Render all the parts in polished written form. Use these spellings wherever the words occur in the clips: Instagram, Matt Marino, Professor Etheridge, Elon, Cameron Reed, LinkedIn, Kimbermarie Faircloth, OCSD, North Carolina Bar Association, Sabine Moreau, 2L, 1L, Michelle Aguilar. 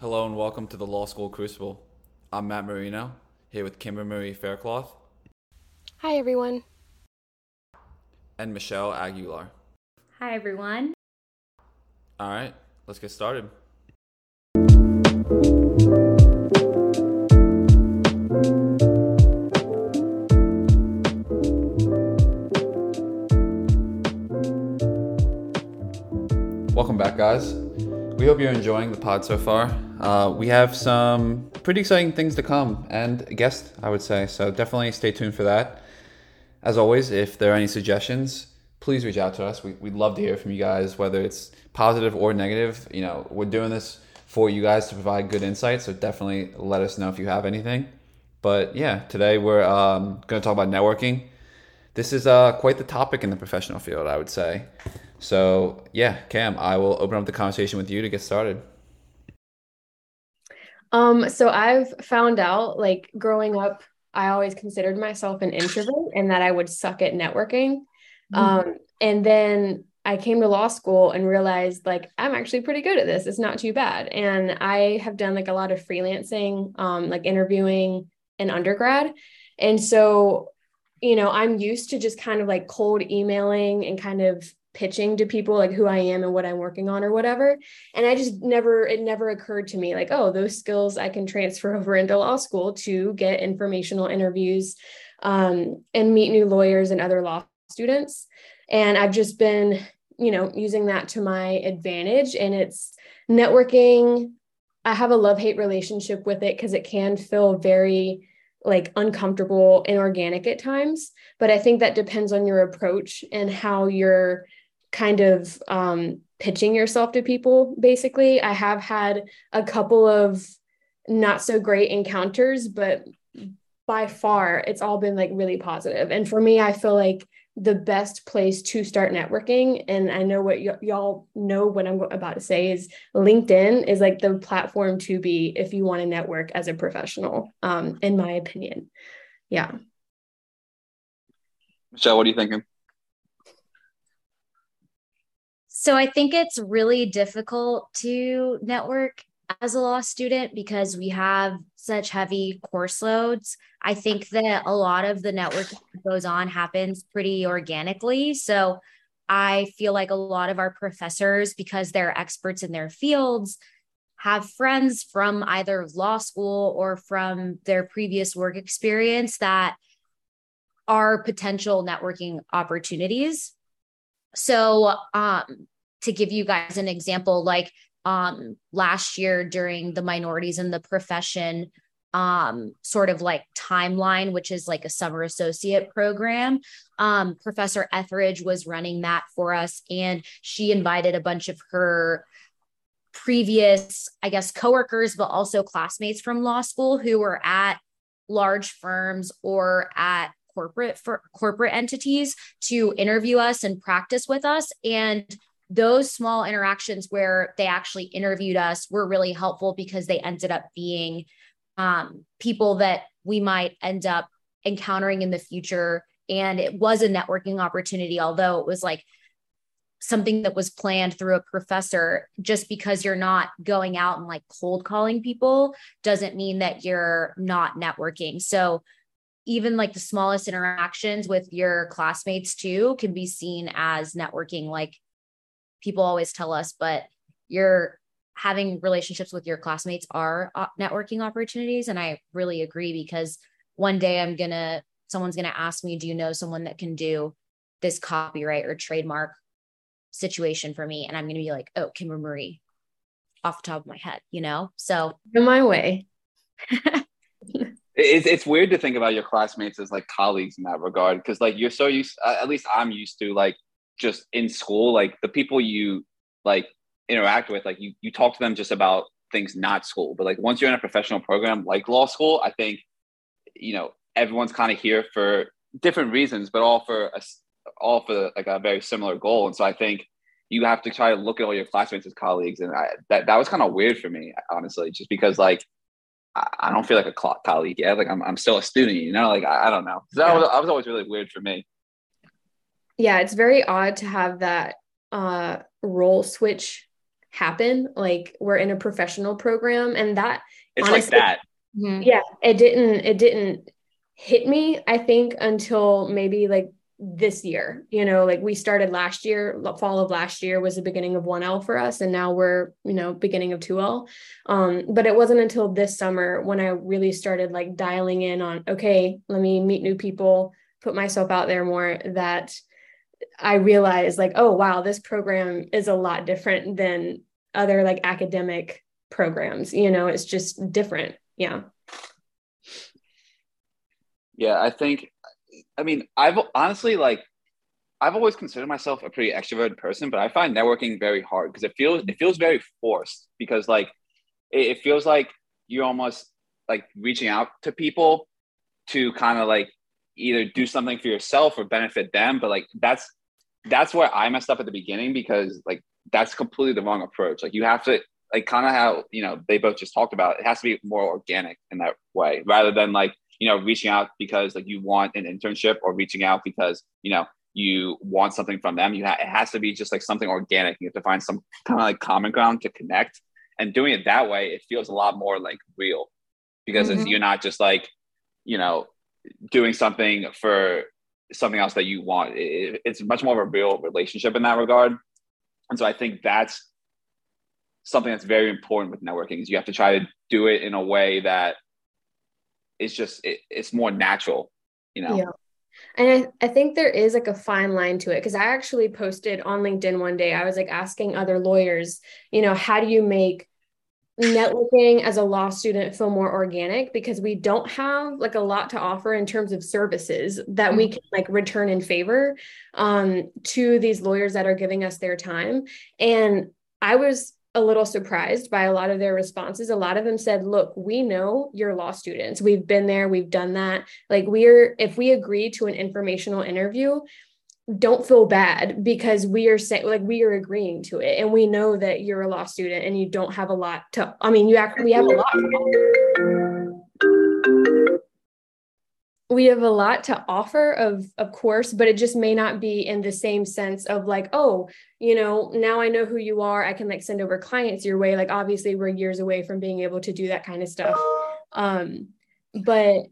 Hello and welcome to the Law School Crucible. I'm Matt Marino, here with Kimbermarie Faircloth. Hi, everyone. And Michelle Aguilar. Hi, everyone. All right, let's get started. Welcome back, guys. We hope you're enjoying the pod so far. We have some pretty exciting things to come and a guest, I would say, so definitely stay tuned for that. As always, if there are any suggestions, please reach out to us. We'd love to hear from you guys, whether it's positive or negative. You know, we're doing this for you guys to provide good insight, so definitely let us know if you have anything. But yeah, today we're going to talk about networking. This is quite the topic in the professional field, I would say. So yeah, Cam, I will open up the conversation with you to get started. So I've found out, like, growing up, I always considered myself an introvert and that I would suck at networking. Mm-hmm. And then I came to law school and realized, like, I'm actually pretty good at this. It's not too bad. And I have done, like, a lot of freelancing, like interviewing in undergrad. And so, you know, I'm used to just kind of like cold emailing and kind of pitching to people like who I am and what I'm working on or whatever. And I just never occurred to me like, oh, those skills I can transfer over into law school to get informational interviews and meet new lawyers and other law students. And I've just been, you know, using that to my advantage. And it's networking. I have a love-hate relationship with it because it can feel very like uncomfortable and organic at times. But I think that depends on your approach and how you're kind of pitching yourself to people, basically. I have had a couple of not so great encounters, but by far it's all been like really positive. And for me, I feel like the best place to start networking, and I know what y'all know what I'm about to say, is LinkedIn is like the platform to be if you want to network as a professional, in my opinion. Yeah. Michelle, what are you thinking? So I think it's really difficult to network as a law student because we have such heavy course loads. I think that a lot of the networking that goes on happens pretty organically. So I feel like a lot of our professors, because they're experts in their fields, have friends from either law school or from their previous work experience that are potential networking opportunities. So to give you guys an example, like last year during the minorities in the profession sort of like timeline, which is like a summer associate program, Professor Etheridge was running that for us. And she invited a bunch of her previous, I guess, coworkers, but also classmates from law school who were at large firms or at corporate entities to interview us and practice with us. And those small interactions where they actually interviewed us were really helpful because they ended up being people that we might end up encountering in the future. And it was a networking opportunity, although it was like something that was planned through a professor. Just because you're not going out and like cold calling people doesn't mean that you're not networking. So even like the smallest interactions with your classmates too can be seen as networking. Like, people always tell us, but you're having relationships with your classmates are networking opportunities. And I really agree, because one day someone's going to ask me, do you know someone that can do this copyright or trademark situation for me? And I'm going to be like, oh, Kimbermarie, off the top of my head, you know? So in my way. It's weird to think about your classmates as like colleagues in that regard. Cause like you're so used, at least I'm used to, like, just in school, like the people you like interact with, like you talk to them just about things not school. But like once you're in a professional program like law school, I think, you know, everyone's kind of here for different reasons, but all for like a very similar goal. And so I think you have to try to look at all your classmates as colleagues. And that was kind of weird for me, honestly, just because like I don't feel like a colleague yet. Like I'm still a student, you know, like I don't know. So that was always really weird for me. Yeah, it's very odd to have that role switch happen. Like, we're in a professional program, and that it's honestly, like that. Yeah, it didn't hit me, I think, until maybe like this year, you know, like we started last year, fall of last year was the beginning of 1L for us. And now we're, you know, beginning of 2L. But it wasn't until this summer when I really started like dialing in on, okay, let me meet new people, put myself out there more, that I realized like, oh, wow, this program is a lot different than other like academic programs, you know, it's just different. Yeah. Yeah. I've honestly, like, I've always considered myself a pretty extroverted person, but I find networking very hard because it feels very forced, because like, it feels like you're almost like reaching out to people to kind of like either do something for yourself or benefit them. But like, that's where I messed up at the beginning, because like, that's completely the wrong approach. Like, you have to like kind of how, you know, they both just talked about, it has to be more organic in that way, rather than like, you know, reaching out because like you want an internship, or reaching out because, you know, you want something from them. It has to be just like something organic. You have to find some kind of like common ground to connect, and doing it that way, it feels a lot more like real, because it's, you're not just like, you know, doing something for something else that you want. It's much more of a real relationship in that regard. And so I think that's something that's very important with networking, is you have to try to do it in a way that it's just, it's more natural, you know? Yeah. And I think there is like a fine line to it. Cause I actually posted on LinkedIn one day, I was like asking other lawyers, you know, how do you make networking as a law student feel more organic? Because we don't have like a lot to offer in terms of services that we can like return in favor to these lawyers that are giving us their time. And I was a little surprised by a lot of their responses. A lot of them said, look, we know you're law students. We've been there. We've done that. Like, if we agree to an informational interview, don't feel bad, because we are saying, like, we are agreeing to it. And we know that you're a law student and you don't have a lot to, I mean, you actually, we have a lot to offer, of course, but it just may not be in the same sense of like, oh, you know, now I know who you are, I can like send over clients your way. Like, obviously we're years away from being able to do that kind of stuff. But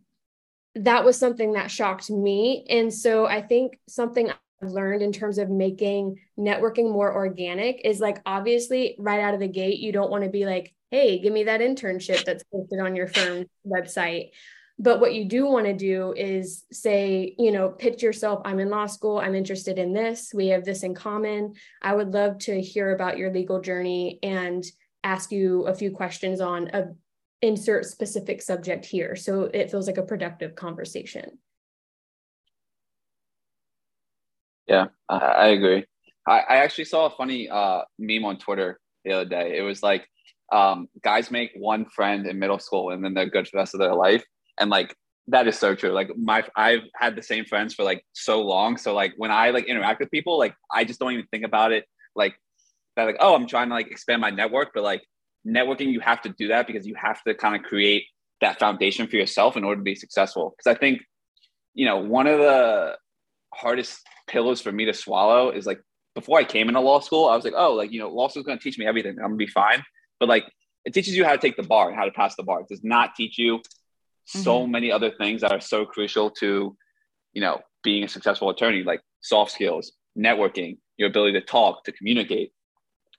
that was something that shocked me. And so I think something I've learned in terms of making networking more organic is like, obviously right out of the gate, you don't want to be like, hey, give me that internship that's posted on your firm's website. But what you do want to do is say, you know, pitch yourself. I'm in law school. I'm interested in this. We have this in common. I would love to hear about your legal journey and ask you a few questions on a insert specific subject here. So it feels like a productive conversation. Yeah, I agree. I actually saw a funny meme on Twitter the other day. It was like, guys make one friend in middle school and then they're good for the rest of their life. And like, that is so true. Like I've had the same friends for like so long. So like when I like interact with people, like I just don't even think about it. Like that, like, oh, I'm trying to like expand my network, but like networking, you have to do that because you have to kind of create that foundation for yourself in order to be successful. Because I think, you know, one of the hardest pillows for me to swallow is like, before I came into law school, I was like, oh, like, you know, law school is going to teach me everything. I'm going to be fine. But like, it teaches you how to take the bar and how to pass the bar. It does not teach you so many other things that are so crucial to, you know, being a successful attorney, like soft skills, networking, your ability to talk, to communicate.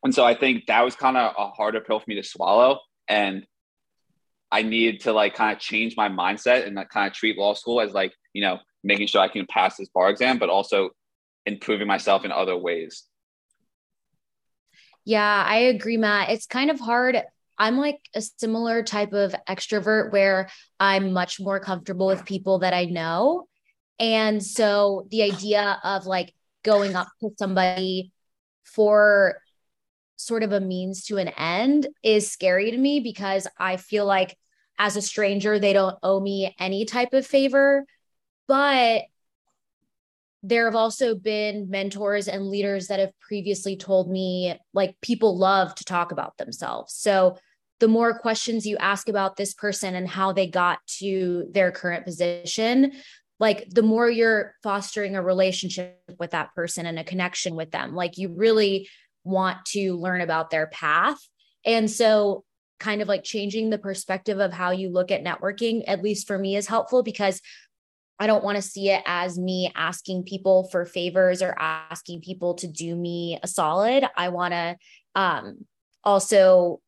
And so I think that was kind of a harder pill for me to swallow. And I needed to like kind of change my mindset and like kind of treat law school as like, you know, making sure I can pass this bar exam, but also improving myself in other ways. Yeah, I agree, Matt. It's kind of hard. I'm like a similar type of extrovert where I'm much more comfortable with people that I know. And so the idea of like going up to somebody for sort of a means to an end is scary to me, because I feel like as a stranger, they don't owe me any type of favor. But there have also been mentors and leaders that have previously told me like people love to talk about themselves. So the more questions you ask about this person and how they got to their current position, like the more you're fostering a relationship with that person and a connection with them. Like you really want to learn about their path. And so kind of like changing the perspective of how you look at networking, at least for me, is helpful, because I don't want to see it as me asking people for favors or asking people to do me a solid. I want to also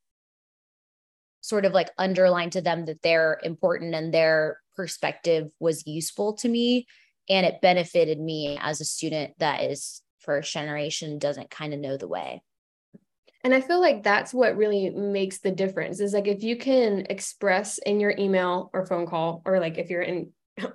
sort of like underline to them that they're important and their perspective was useful to me and it benefited me as a student that is first generation, doesn't kind of know the way. And I feel like that's what really makes the difference is like, if you can express in your email or phone call, or like if you're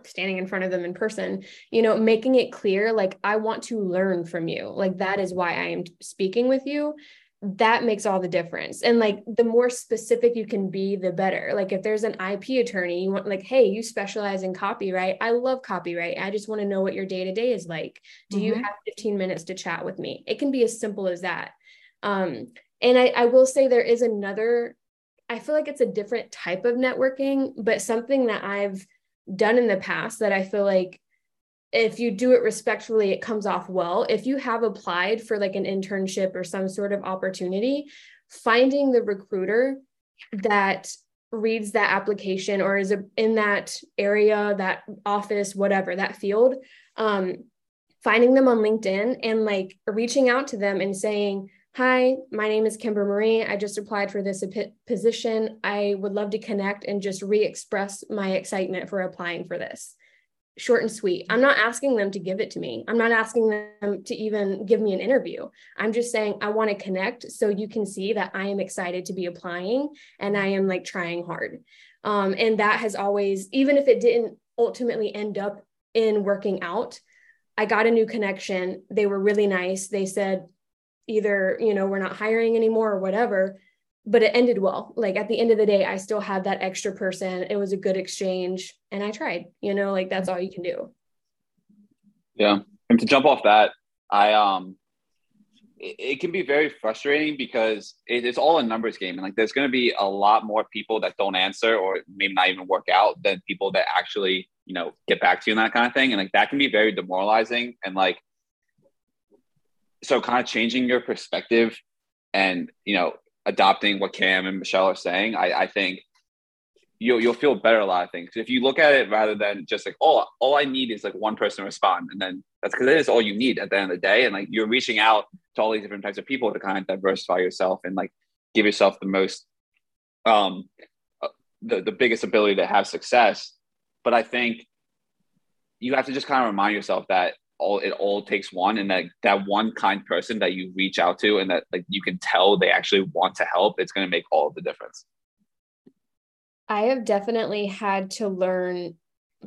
standing in front of them in person, you know, making it clear, like, I want to learn from you. Like, that is why I am speaking with you. That makes all the difference. And like, the more specific you can be, the better. Like, if there's an IP attorney, you want like, hey, you specialize in copyright. I love copyright. I just want to know what your day-to-day is like. Do you have 15 minutes to chat with me? It can be as simple as that. And I will say there is another, I feel like it's a different type of networking, but something that I've done in the past that I feel like if you do it respectfully, it comes off well. If you have applied for like an internship or some sort of opportunity, finding the recruiter that reads that application or is in that area, that office, whatever, that field, finding them on LinkedIn and like reaching out to them and saying, hi, my name is Kimbermarie. I just applied for this position. I would love to connect and just re-express my excitement for applying for this. Short and sweet. I'm not asking them to give it to me. I'm not asking them to even give me an interview. I'm just saying, I want to connect so you can see that I am excited to be applying and I am like trying hard. And that has always, even if it didn't ultimately end up in working out, I got a new connection. They were really nice. They said, either, you know, we're not hiring anymore or whatever, but it ended well. Like at the end of the day, I still had that extra person. It was a good exchange and I tried, you know, like that's all you can do. Yeah. And to jump off that, it can be very frustrating because it's all a numbers game. And like, there's going to be a lot more people that don't answer or maybe not even work out than people that actually, you know, get back to you and that kind of thing. And like, that can be very demoralizing. And like, so kind of changing your perspective and, you know, adopting what Cam and Michelle are saying, I think you'll feel better a lot of things. If you look at it rather than just like, oh, all I need is like one person to respond. And then that's because it is all you need at the end of the day. And like, you're reaching out to all these different types of people to kind of diversify yourself and like give yourself the most, the biggest ability to have success. But I think you have to just kind of remind yourself that it all takes one, and that one kind person that you reach out to and that like you can tell they actually want to help, it's going to make all of the difference. I have definitely had to learn,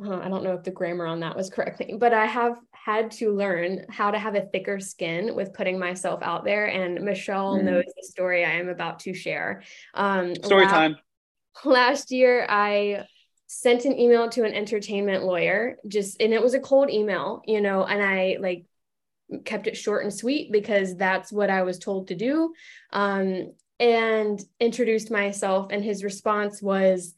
I don't know if the grammar on that was correctly, but I have had to learn how to have a thicker skin with putting myself out there. And Michelle knows the story I am about to share. Story time. Last year, I sent an email to an entertainment lawyer and it was a cold email, you know, and I like kept it short and sweet because that's what I was told to do. And introduced myself, and his response was,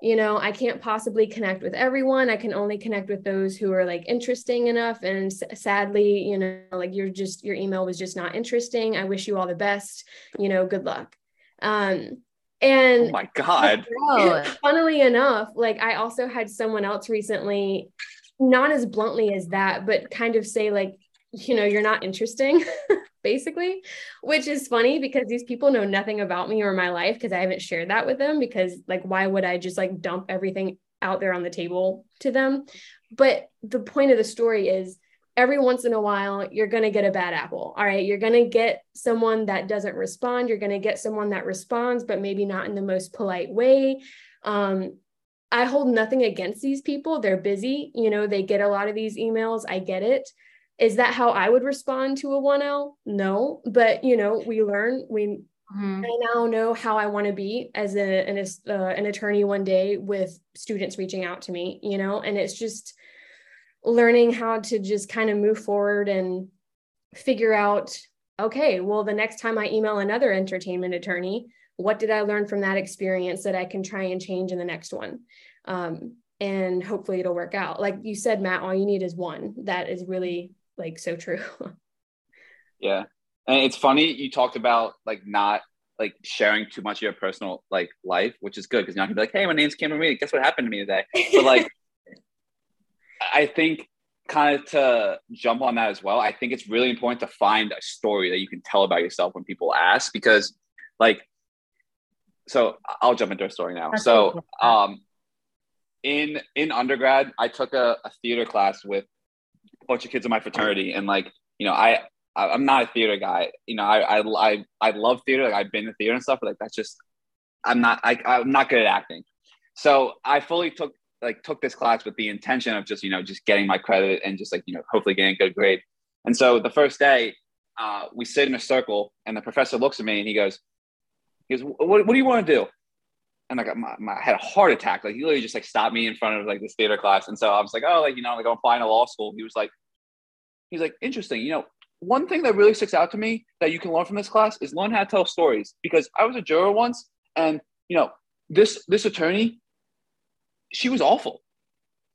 you know, I can't possibly connect with everyone. I can only connect with those who are like interesting enough. And sadly, you know, like your email was just not interesting. I wish you all the best, you know, good luck. And oh my God, funnily enough, like I also had someone else recently, not as bluntly as that, but kind of say like, you know, you're not interesting, basically, which is funny because these people know nothing about me or my life because I haven't shared that with them, because like, why would I just like dump everything out there on the table to them? But the point of the story is, every once in a while, you're going to get a bad apple. All right. You're going to get someone that doesn't respond. You're going to get someone that responds, but maybe not in the most polite way. I hold nothing against these people. They're busy. You know, they get a lot of these emails. I get it. Is that how I would respond to a 1L? No, but you know, we learn, I now know how I want to be as an attorney one day with students reaching out to me, you know, and it's just learning how to just kind of move forward and figure out, okay, well, the next time I email another entertainment attorney, what did I learn from that experience that I can try and change in the next one? And hopefully it'll work out. Like you said, Matt, all you need is one. That is really like so true. Yeah. And it's funny, you talked about like not like sharing too much of your personal like life, which is good because you're not gonna be like, hey, my name's Cameron Reed, guess what happened to me today? But like, I think kind of to jump on that as well, I think it's really important to find a story that you can tell about yourself when people ask, because like, so I'll jump into a story now. So in undergrad, I took a theater class with a bunch of kids in my fraternity. And like, you know, I'm not a theater guy, you know, I love theater. Like I've been to theater and stuff, but like, that's just, I'm not good at acting. So I fully took this class with the intention of just, you know, just getting my credit and just like, you know, hopefully getting a good grade. And so the first day we sit in a circle and the professor looks at me and he goes, what do you want to do? And I got I had a heart attack. Like he literally just like stopped me in front of like this theater class. And so I was like, oh, like, you know, like I'm applying to law school. He's like, interesting. You know, one thing that really sticks out to me that you can learn from this class is learn how to tell stories, because I was a juror once and, you know, this attorney, she was awful.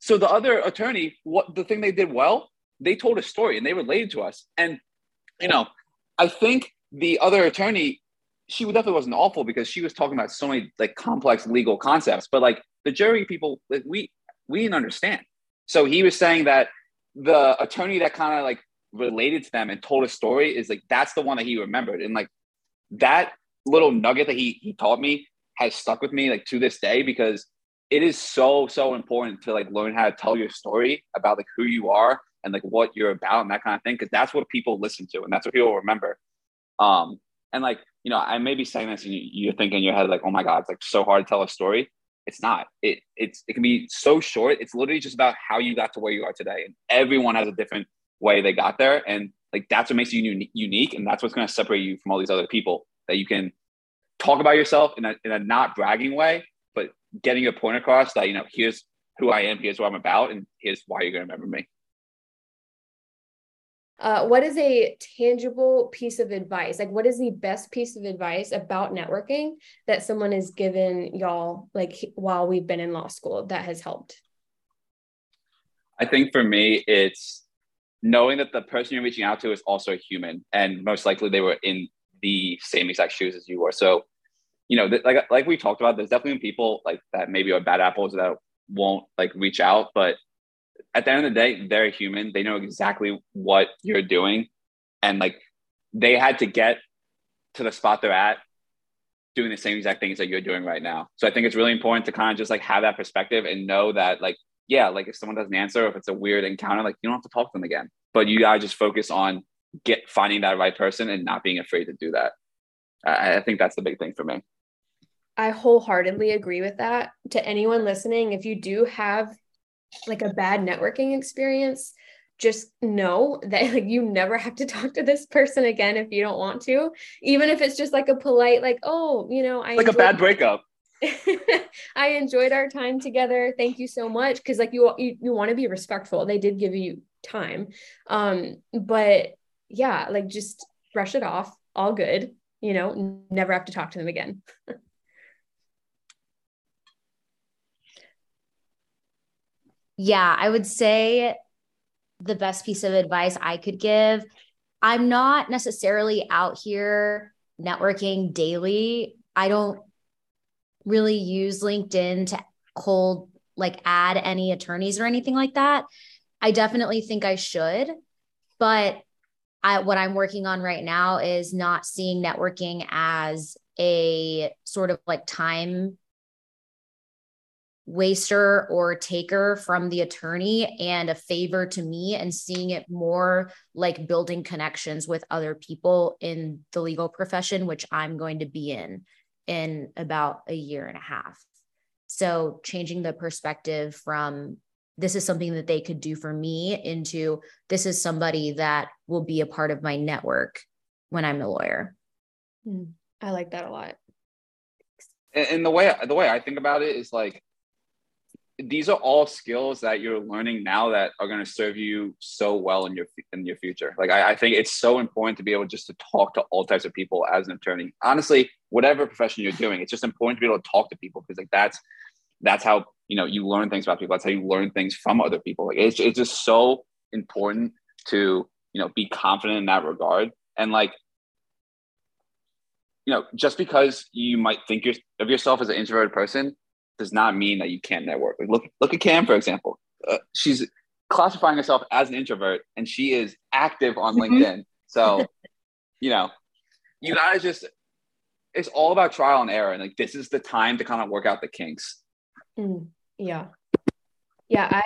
So the other attorney, the thing they did well, they told a story and they related to us. And, you know, I think the other attorney, she definitely wasn't awful because she was talking about so many like complex legal concepts, but like the jury people, like we didn't understand. So he was saying that the attorney that kind of like related to them and told a story is like, that's the one that he remembered. And like that little nugget that he taught me has stuck with me like to this day, because it is so, so important to like learn how to tell your story about like who you are and like what you're about and that kind of thing. Cause that's what people listen to and that's what people remember. And like, you know, I may be saying this and you're thinking in your head, like, oh my God, it's like so hard to tell a story. It's not, it can be so short. It's literally just about how you got to where you are today. And everyone has a different way they got there. And like, that's what makes you unique. And that's what's going to separate you from all these other people, that you can talk about yourself in a not bragging way, but getting your point across that, you know, here's who I am, here's what I'm about, and here's why you're going to remember me. What is a tangible piece of advice? Like, what is the best piece of advice about networking that someone has given y'all, like while we've been in law school, that has helped? I think for me, it's knowing that the person you're reaching out to is also a human, and most likely they were in the same exact shoes as you were. So, you know, like we talked about, there's definitely people like that maybe are bad apples that won't like reach out. But at the end of the day, they're a human. They know exactly what you're doing. And like, they had to get to the spot they're at doing the same exact things that you're doing right now. So I think it's really important to kind of just like have that perspective and know that like, yeah, like if someone doesn't answer, if it's a weird encounter, like you don't have to talk to them again, but you gotta just focus on finding that right person and not being afraid to do that. I think that's the big thing for me. I wholeheartedly agree with that. To anyone listening, if you do have like a bad networking experience, just know that like you never have to talk to this person again if you don't want to, even if it's just like a polite, like, oh, you know, I like a bad breakup. I enjoyed our time together. Thank you so much. Cause like you want to be respectful. They did give you time. But yeah, like just brush it off. All good. You know, never have to talk to them again. Yeah, I would say the best piece of advice I could give, I'm not necessarily out here networking daily. I don't really use LinkedIn to cold, like add any attorneys or anything like that. I definitely think I should, but what I'm working on right now is not seeing networking as a sort of like time waster or taker from the attorney and a favor to me, and seeing it more like building connections with other people in the legal profession, which I'm going to be in about a year and a half. So changing the perspective from this is something that they could do for me into this is somebody that will be a part of my network when I'm a lawyer. I like that a lot. And the way I think about it is like, these are all skills that you're learning now that are going to serve you so well in your future. Like, I think it's so important to be able just to talk to all types of people as an attorney, honestly, whatever profession you're doing. It's just important to be able to talk to people, because like, that's how, you know, you learn things about people. That's how you learn things from other people. Like it's just so important to, you know, be confident in that regard. And like, you know, just because you might think of yourself as an introverted person does not mean that you can't network. Like, look at Cam, for example. She's classifying herself as an introvert, and she is active on LinkedIn. So, you know, you guys just, it's all about trial and error. And like, this is the time to kind of work out the kinks. Yeah. Yeah.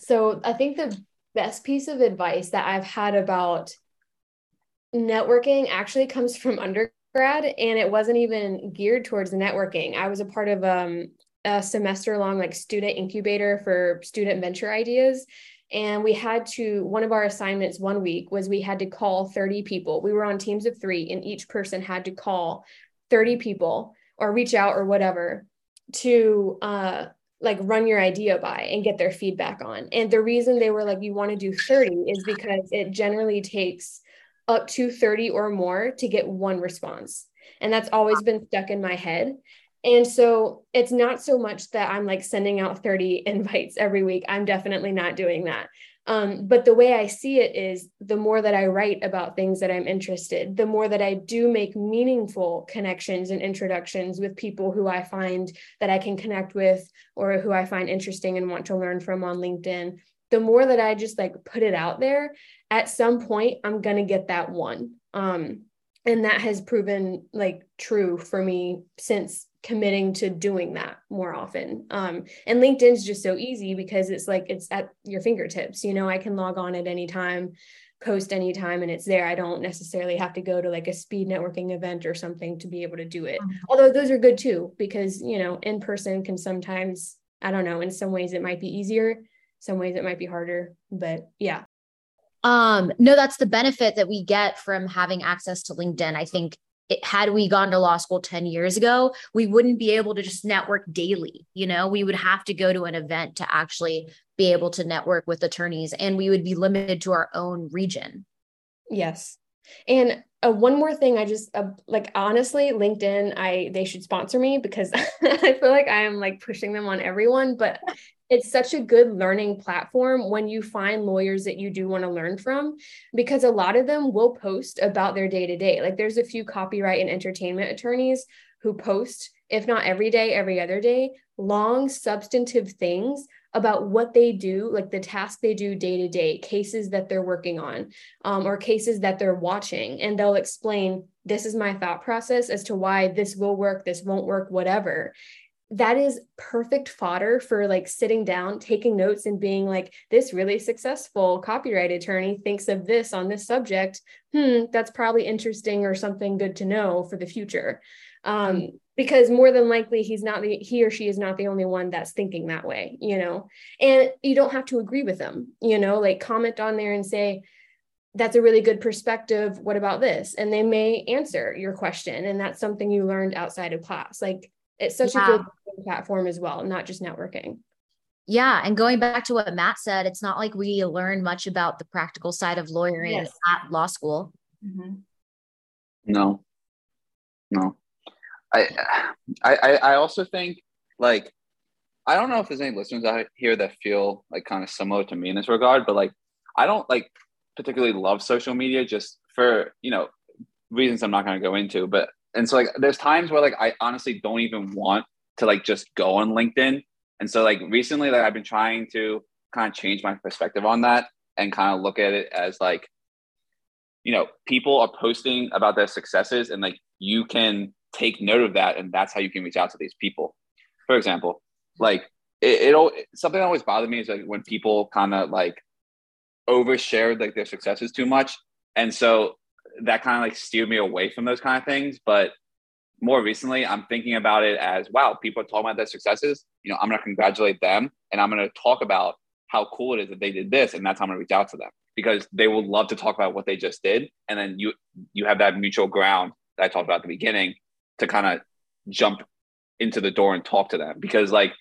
So I think the best piece of advice that I've had about networking actually comes from undergrad, and it wasn't even geared towards networking. I was a part of a semester long like student incubator for student venture ideas. And we had to, one of our assignments one week was we had to call 30 people. We were on teams of 3, and each person had to call 30 people or reach out or whatever to like run your idea by and get their feedback on. And the reason they were like, you want to do 30 is because it generally takes up to 30 or more to get one response. And that's always been stuck in my head. And so it's not so much that I'm like sending out 30 invites every week. I'm definitely not doing that. But the way I see it is the more that I write about things that I'm interested, the more that I do make meaningful connections and introductions with people who I find that I can connect with or who I find interesting and want to learn from on LinkedIn, the more that I just like put it out there, at some point, I'm going to get that one. And that has proven like true for me since committing to doing that more often. And LinkedIn's just so easy because it's like, it's at your fingertips, you know, I can log on at any time, post anytime, and it's there. I don't necessarily have to go to like a speed networking event or something to be able to do it. Although those are good too, because, you know, in person can sometimes, I don't know, in some ways it might be easier, some ways it might be harder, but yeah. No, that's the benefit that we get from having access to LinkedIn. I think had we gone to law school 10 years ago, we wouldn't be able to just network daily. You know, we would have to go to an event to actually be able to network with attorneys, and we would be limited to our own region. Yes. And one more thing, I just like, honestly, LinkedIn, they should sponsor me because I feel like I am like pushing them on everyone, but it's such a good learning platform when you find lawyers that you do want to learn from, because a lot of them will post about their day-to-day. Like there's a few copyright and entertainment attorneys who post, if not every day, every other day, long substantive things about what they do, like the tasks they do day-to-day, cases that they're working on, or cases that they're watching. And they'll explain, this is my thought process as to why this will work, this won't work, whatever. That is perfect fodder for like sitting down, taking notes, and being like, this really successful copyright attorney thinks of this on this subject. That's probably interesting or something good to know for the future. Because more than likely he or she is not the only one that's thinking that way, you know, and you don't have to agree with them, you know, like comment on there and say, that's a really good perspective. What about this? And they may answer your question. And that's something you learned outside of class. Like, it's such a good platform as well, not just networking. Yeah. And going back to what Matt said, it's not like we learn much about the practical side of lawyering at law school. No. I also think, like, I don't know if there's any listeners out here that feel like kind of similar to me in this regard, but like, I don't like particularly love social media just for, you know, reasons I'm not going to go into, but and so like, there's times where like, I honestly don't even want to like, just go on LinkedIn. And so like recently, like I've been trying to kind of change my perspective on that and kind of look at it as like, you know, people are posting about their successes and like, you can take note of that. And that's how you can reach out to these people. For example, like something that always bothered me is like when people kind of like overshared like their successes too much. And so that kind of like steered me away from those kind of things. But more recently, I'm thinking about it as, wow, people are talking about their successes. You know, I'm going to congratulate them and I'm going to talk about how cool it is that they did this. And that's how I'm going to reach out to them because they will love to talk about what they just did. And then you have that mutual ground that I talked about at the beginning to kind of jump into the door and talk to them, because like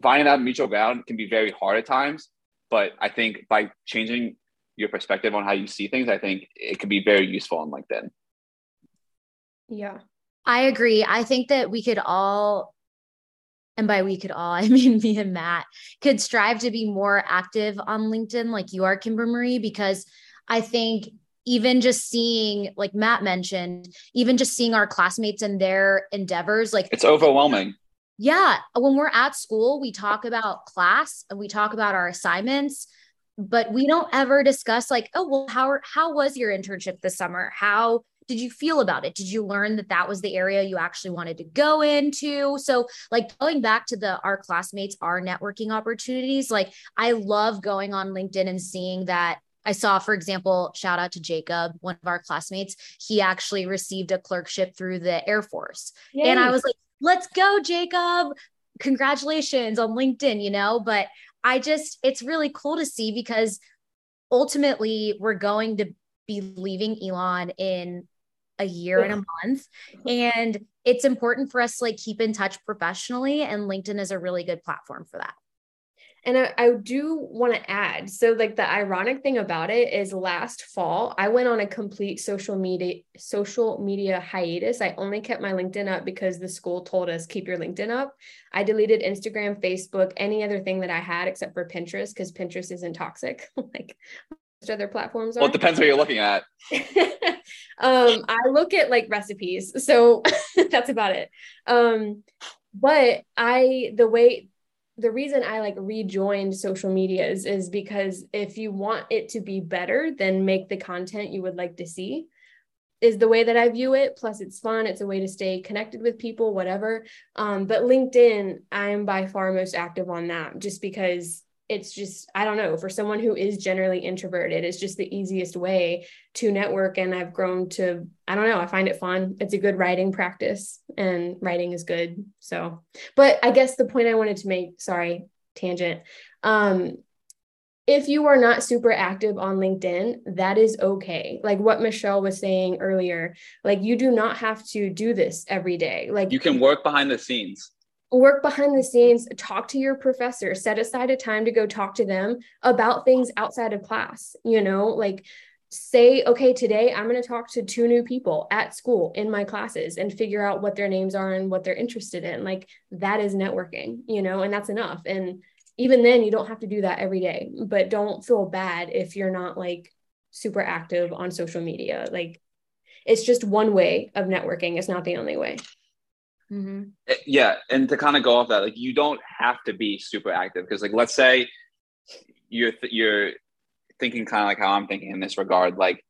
finding that mutual ground can be very hard at times. But I think by changing your perspective on how you see things, I think it could be very useful on LinkedIn. Yeah, I agree. I think that we could all, and by we could all, I mean me and Matt, could strive to be more active on LinkedIn like you are, Kimbermarie, because I think even just seeing, like Matt mentioned, even just seeing our classmates and their endeavors, like it's overwhelming. Yeah. When we're at school, we talk about class and we talk about our assignments, but we don't ever discuss like, oh, well, how was your internship this summer? How did you feel about it? Did you learn that that was the area you actually wanted to go into? So like going back to our classmates, our networking opportunities, like I love going on LinkedIn and seeing that. I saw, for example, shout out to Jacob, one of our classmates, he actually received a clerkship through the Air Force. Yay. And I was like, let's go, Jacob. Congratulations on LinkedIn, you know, but it's really cool to see because ultimately we're going to be leaving Elon in a year and a month. And it's important for us to like keep in touch professionally, and LinkedIn is a really good platform for that. And I do want to add, so like the ironic thing about it is last fall, I went on a complete social media hiatus. I only kept my LinkedIn up because the school told us, keep your LinkedIn up. I deleted Instagram, Facebook, any other thing that I had except for Pinterest, because Pinterest isn't toxic like most other platforms are. Well, it depends what you're looking at. I look at like recipes. So that's about it. The reason I like rejoined social media is because if you want it to be better, then make the content you would like to see is the way that I view it. Plus it's fun. It's a way to stay connected with people, whatever. But LinkedIn, I'm by far most active on that just because it's just, I don't know, for someone who is generally introverted, it's just the easiest way to network. And I've grown to, I don't know, I find it fun. It's a good writing practice and writing is good. So, but I guess the point I wanted to make, sorry, tangent. If you are not super active on LinkedIn, that is okay. Like what Michelle was saying earlier, like you do not have to do this every day. Like you can work behind the scenes. Work behind the scenes, talk to your professor, set aside a time to go talk to them about things outside of class, you know, like say, okay, today I'm going to talk to 2 new people at school in my classes and figure out what their names are and what they're interested in. Like that is networking, you know, and that's enough. And even then you don't have to do that every day, but don't feel bad if you're not like super active on social media. Like it's just one way of networking. It's not the only way. Mm-hmm. Yeah. And to kind of go off that, like you don't have to be super active because like, let's say you're thinking kind of like how I'm thinking in this regard. Like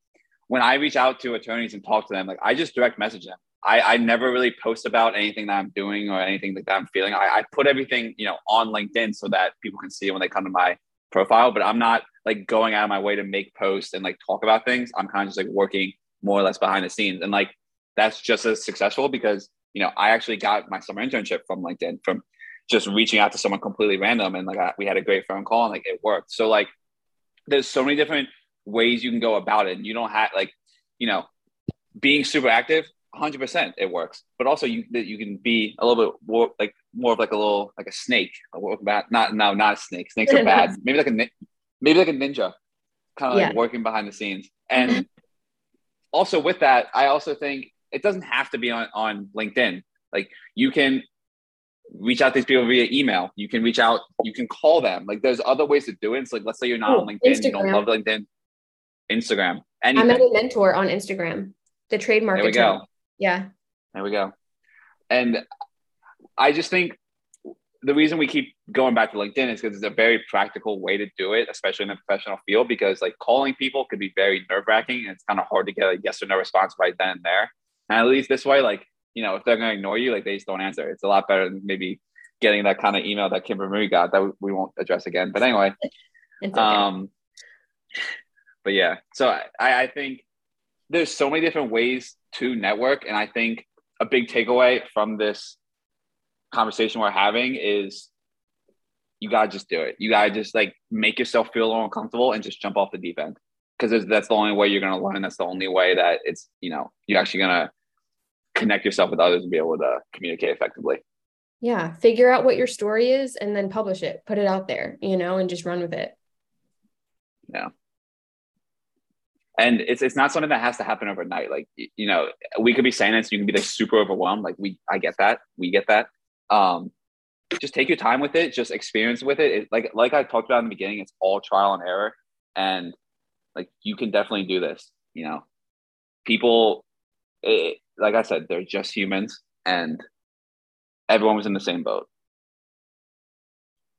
when I reach out to attorneys and talk to them, like I just direct message them. I never really post about anything that I'm doing or anything that I'm feeling. I put everything, you know, on LinkedIn so that people can see it when they come to my profile, but I'm not like going out of my way to make posts and like talk about things. I'm kind of just like working more or less behind the scenes. And like, that's just as successful because you know, I actually got my summer internship from LinkedIn, from just reaching out to someone completely random. And like, we had a great phone call and like, it worked. So like, there's so many different ways you can go about it. And you don't have like, you know, being super active, 100% it works, but also you can be a little bit more like, a snake. Not a snake. Snakes are bad. Maybe like a ninja kind of like working behind the scenes. And also with that, I also think, it doesn't have to be on LinkedIn. Like you can reach out to these people via email. You can reach out, you can call them. Like there's other ways to do it. It's like, let's say you're not on LinkedIn, Instagram. You don't love LinkedIn, Instagram. Anything. I met a mentor on Instagram, the trademark. There we go. Yeah. There we go. And I just think the reason we keep going back to LinkedIn is because it's a very practical way to do it, especially in the professional field, because like calling people could be very nerve wracking and it's kind of hard to get a yes or no response right then and there. And at least this way, like, you know, if they're going to ignore you, like they just don't answer. It's a lot better than maybe getting that kind of email that Kimbermarie got that we won't address again. But anyway, okay. But yeah, so I think there's so many different ways to network. And I think a big takeaway from this conversation we're having is you got to just do it. You got to just like make yourself feel a little uncomfortable and just jump off the deep end. Because that's the only way you're going to learn. That's the only way that it's, you know, you're actually going to connect yourself with others and be able to communicate effectively. Yeah. Figure out what your story is and then publish it, put it out there, you know, and just run with it. Yeah. And it's not something that has to happen overnight. Like, you know, we could be saying this, you can be like super overwhelmed. Like I get that. We get that. Just take your time with it. Just experience with it. Like I talked about in the beginning, it's all trial and error. And like you can definitely do this. you know, people, like I said, they're just humans, and everyone was in the same boat.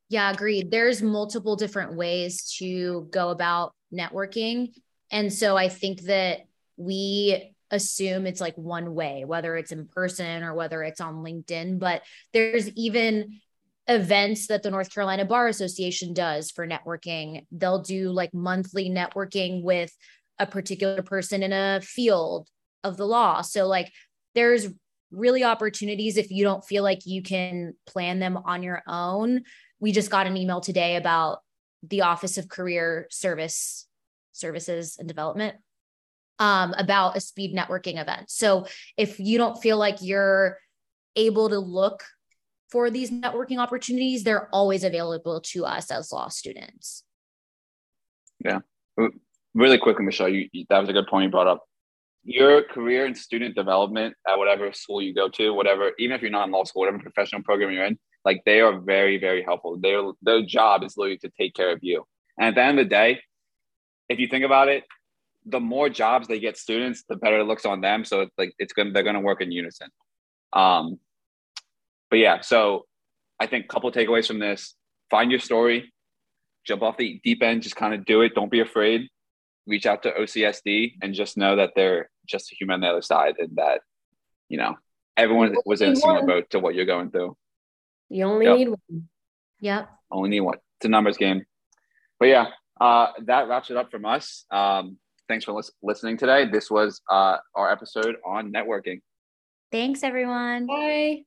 Yeah, agreed. There's multiple different ways to go about networking. And so I think that we assume it's like one way, whether it's in person or whether it's on LinkedIn, but there's even events that the North Carolina Bar Association does for networking. They'll do like monthly networking with a particular person in a field of the law. So like there's really opportunities if you don't feel like you can plan them on your own. We just got an email today about the Office of Career Services and Development about a speed networking event. So if you don't feel like you're able to look for these networking opportunities, they're always available to us as law students. Yeah. Really quickly, Michelle, that was a good point you brought up. Your career in student development at whatever school you go to, whatever, even if you're not in law school, whatever professional program you're in, like they are very, very helpful. Their job is literally to take care of you. And at the end of the day, if you think about it, the more jobs they get students, the better it looks on them. So it's like, they're going to work in unison. But yeah, so I think a couple takeaways from this: find your story, jump off the deep end, just kind of do it. Don't be afraid. Reach out to OCSD and just know that they're just a human on the other side, and that, you know, everyone was in a similar boat to what you're going through. You only need one. Yep. Only need one. It's a numbers game. But yeah, that wraps it up from us. Thanks for listening today. This was our episode on networking. Thanks, everyone. Bye.